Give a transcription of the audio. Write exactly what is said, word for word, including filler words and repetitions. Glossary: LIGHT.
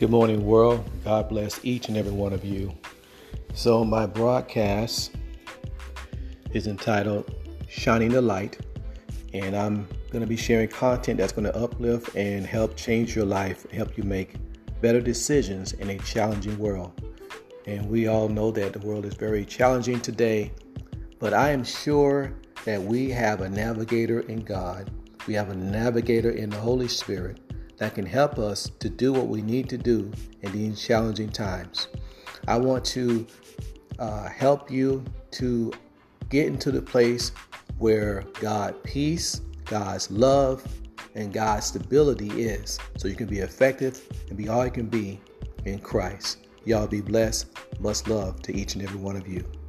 Good morning, world. God bless each and every one of you. So my broadcast is entitled Shining the Light, and I'm going to be sharing content that's going to uplift and help change your life, help you make better decisions in a challenging world. And we all know that the world is very challenging today, but I am sure that we have a navigator in God. We have a navigator in the Holy Spirit that can help us to do what we need to do in these challenging times. I want to uh, help you to get into the place where God's peace, God's love, and God's stability is, so you can be effective and be all you can be in Christ. Y'all be blessed. Much love to each and every one of you.